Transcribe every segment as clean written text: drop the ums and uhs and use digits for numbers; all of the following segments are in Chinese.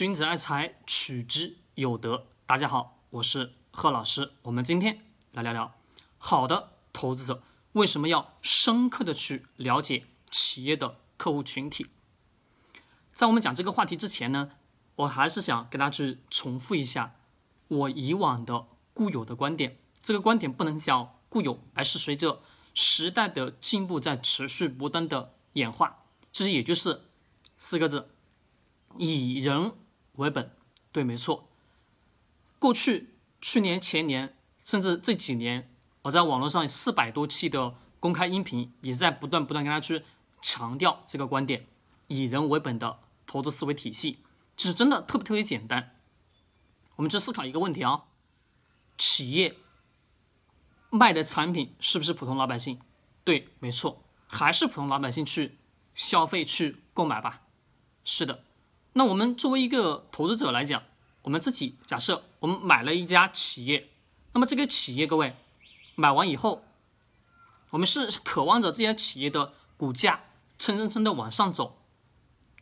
君子爱财，取之有德。大家好，我是贺老师。我们今天来聊聊好的投资者为什么要深刻的去了解企业的客户群体。在我们讲这个话题之前呢，我还是想给大家去重复一下我以往的固有的观点。这个观点不能叫固有，而是随着时代的进步在持续不断的演化。其实也就是四个字，以人为本。对，没错。过去年前年甚至这几年，我在网络上400多期的公开音频也在不断跟大家去强调这个观点，以人为本的投资思维体系。其实真的特别简单。我们去思考一个问题啊，企业卖的产品是不是普通老百姓？对，没错，还是普通老百姓去消费去购买吧。是的。那我们作为一个投资者来讲，我们自己假设我们买了一家企业，那么这个企业各位买完以后，我们是渴望着这家企业的股价蹭蹭的往上走。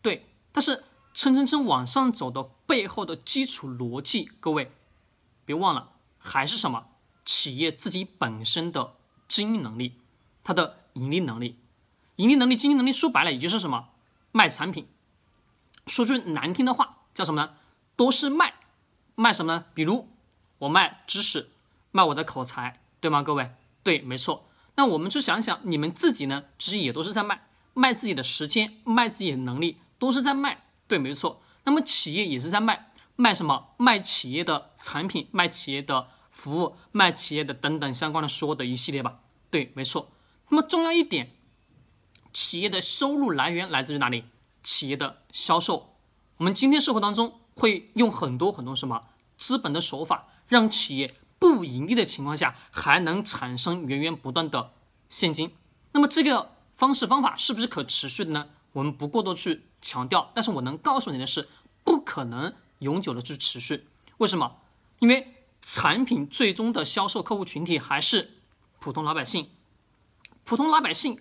对，但是蹭蹭往上走的背后的基础逻辑，各位别忘了还是什么？企业自己本身的经营能力，它的盈利能力。盈利能力、经营能力说白了也就是什么？卖产品。说句难听的话叫什么呢？都是卖。卖什么呢？比如我卖知识，卖我的口才，对吗各位？对，没错。那我们就想想你们自己呢，其实也都是在卖，卖自己的时间，卖自己的能力，都是在卖。对，没错。那么企业也是在卖。卖什么？卖企业的产品，卖企业的服务，卖企业的等等相关的说的一系列吧。对，没错。那么重要一点，企业的收入来源来自于哪里？企业的销售。我们今天生活当中会用很多什么资本的手法，让企业不盈利的情况下还能产生源不断的现金。那么这个方式方法是不是可持续的呢？我们不过多去强调，但是我能告诉你的是，不可能永久的去持续。为什么？因为产品最终的销售客户群体还是普通老百姓。普通老百姓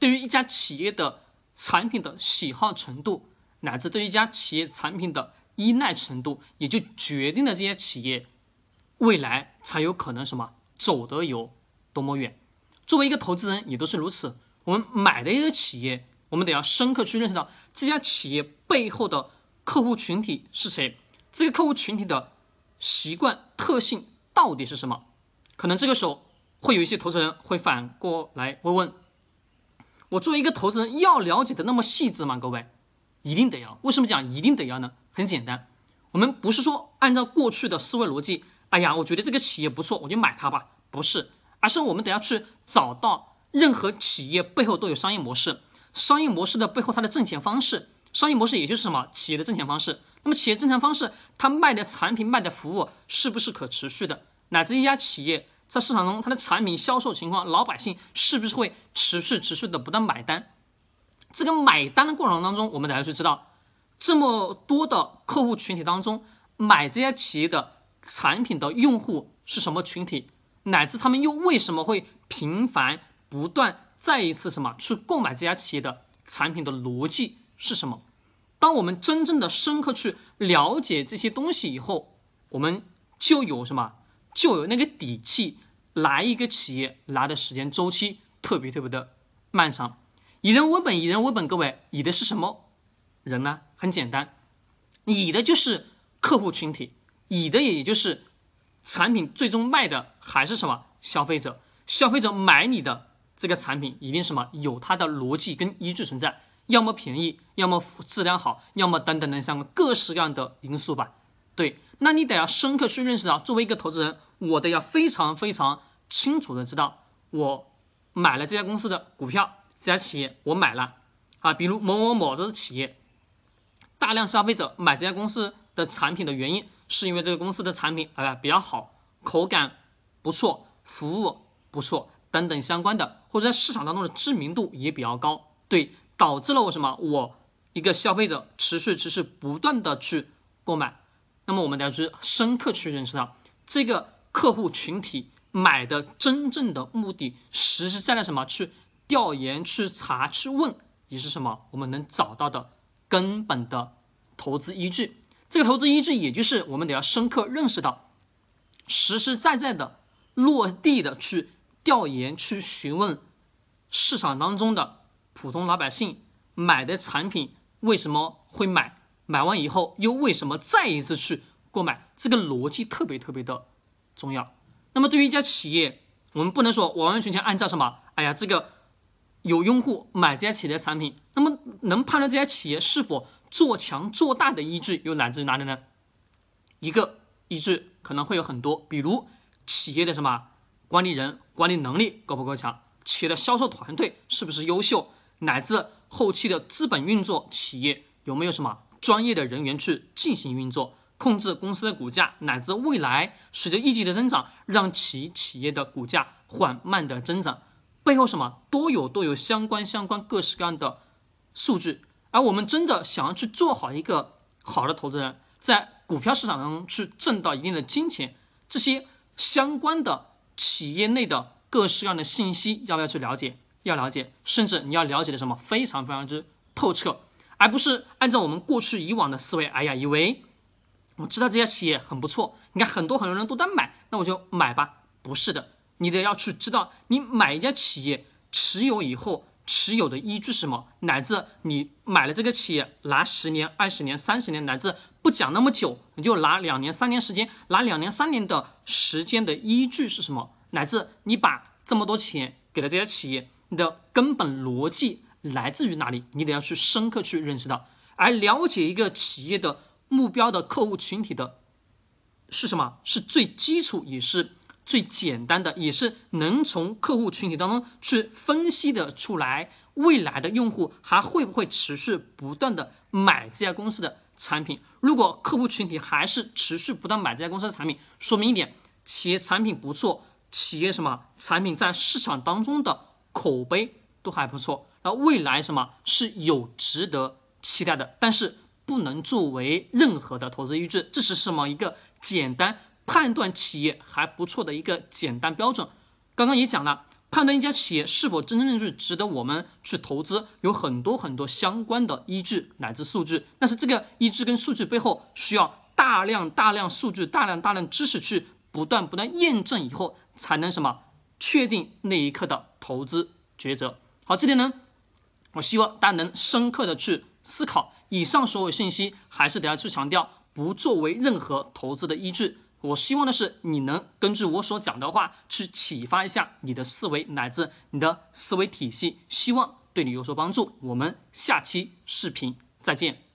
对于一家企业的产品的喜好程度，乃至对一家企业产品的依赖程度，也就决定了这些企业未来才有可能什么走得有多么远。作为一个投资人也都是如此，我们买的一个企业，我们得要深刻去认识到这家企业背后的客户群体是谁，这个客户群体的习惯特性到底是什么。可能这个时候会有一些投资人会反过来会问，我作为一个投资人要了解的那么细致吗？各位，一定得要。为什么讲一定得要呢？很简单，我们不是说按照过去的思维逻辑，哎呀我觉得这个企业不错我就买它吧，不是，而是我们得要去找到任何企业背后都有商业模式，商业模式的背后它的挣钱方式，商业模式也就是什么？企业的挣钱方式。那么企业挣钱方式它卖的产品卖的服务是不是可持续的，乃至一家企业在市场中它的产品销售情况，老百姓是不是会持续的不断买单。这个买单的过程当中，我们得要去知道这么多的客户群体当中，买这些企业的产品的用户是什么群体，乃至他们又为什么会频繁不断再一次什么去购买这家企业的产品的逻辑是什么。当我们真正的深刻去了解这些东西以后，我们就有什么？就有那个底气来一个企业来的时间周期特别的漫长。以人为本，以人为本，各位以的是什么人呢？很简单，以的就是客户群体，以的也就是产品最终卖的还是什么？消费者。消费者买你的这个产品一定什么？有它的逻辑跟依据存在，要么便宜，要么质量好，要么等等的相关各式各样的因素吧。对，那你得要深刻去认识到，作为一个投资人，我得要非常清楚的知道，我买了这家公司的股票，这家企业我买了啊，比如某这是企业，大量消费者买这家公司的产品的原因，是因为这个公司的产品比较好，口感不错，服务不错，等等相关的，或者在市场当中的知名度也比较高。对，导致了我什么？我一个消费者持续不断的去购买。那么我们得要去深刻去认识到，这个客户群体买的真正的目的，实在什么？去调研、去查、去问，也是什么？我们能找到的根本的投资依据。这个投资依据，也就是我们得要深刻认识到，实实在在的、落地的去调研、去询问市场当中的普通老百姓买的产品为什么会买，买完以后又为什么再一次去购买，这个逻辑特别特别的重要。那么对于一家企业，我们不能说完完全全按照什么，哎呀，这个有用户买这家企业的产品，那么能判断这家企业是否做强做大的依据又来自于哪里呢？一个依据可能会有很多，比如企业的什么管理人管理能力够不够强，企业的销售团队是不是优秀，乃至后期的资本运作，企业有没有什么专业的人员去进行运作，控制公司的股价，乃至未来随着业绩的增长，让企业的股价缓慢的增长，背后什么都有相关各式各样的数据。而我们真的想要去做好一个好的投资人，在股票市场当中去挣到一定的金钱，这些相关的企业内的各式各样的信息要不要去了解？要了解，甚至你要了解的什么非常非常之透彻，而不是按照我们过去以往的思维，哎呀，以为我知道这家企业很不错，你看很多人都在买，那我就买吧。不是的，你得要去知道你买一家企业持有以后持有的依据是什么，乃至你买了这个企业拿10年、20年、30年，乃至不讲那么久，你就拿2年3年时间，拿2年3年的时间的依据是什么，乃至你把这么多钱给了这家企业，你的根本逻辑来自于哪里，你得要去深刻去认识到。而了解一个企业的目标的客户群体的是什么，是最基础也是最简单的，也是能从客户群体当中去分析的出来未来的用户还会不会持续不断的买这家公司的产品。如果客户群体还是持续不断买这家公司的产品，说明一点，企业产品不错，企业什么产品在市场当中的口碑都还不错，那未来什么是有值得期待的，但是不能作为任何的投资依据，这是什么一个简单判断企业还不错的一个简单标准。刚刚也讲了，判断一家企业是否真正是值得我们去投资，有很多相关的依据乃至数据，但是这个依据跟数据背后需要大量数据、大量知识去不断验证以后，才能什么确定那一刻的投资抉择。好，这点呢，我希望大家能深刻的去思考。以上所有信息还是得要去强调，不作为任何投资的依据。我希望的是你能根据我所讲的话去启发一下你的思维，乃至你的思维体系，希望对你有所帮助。我们下期视频再见。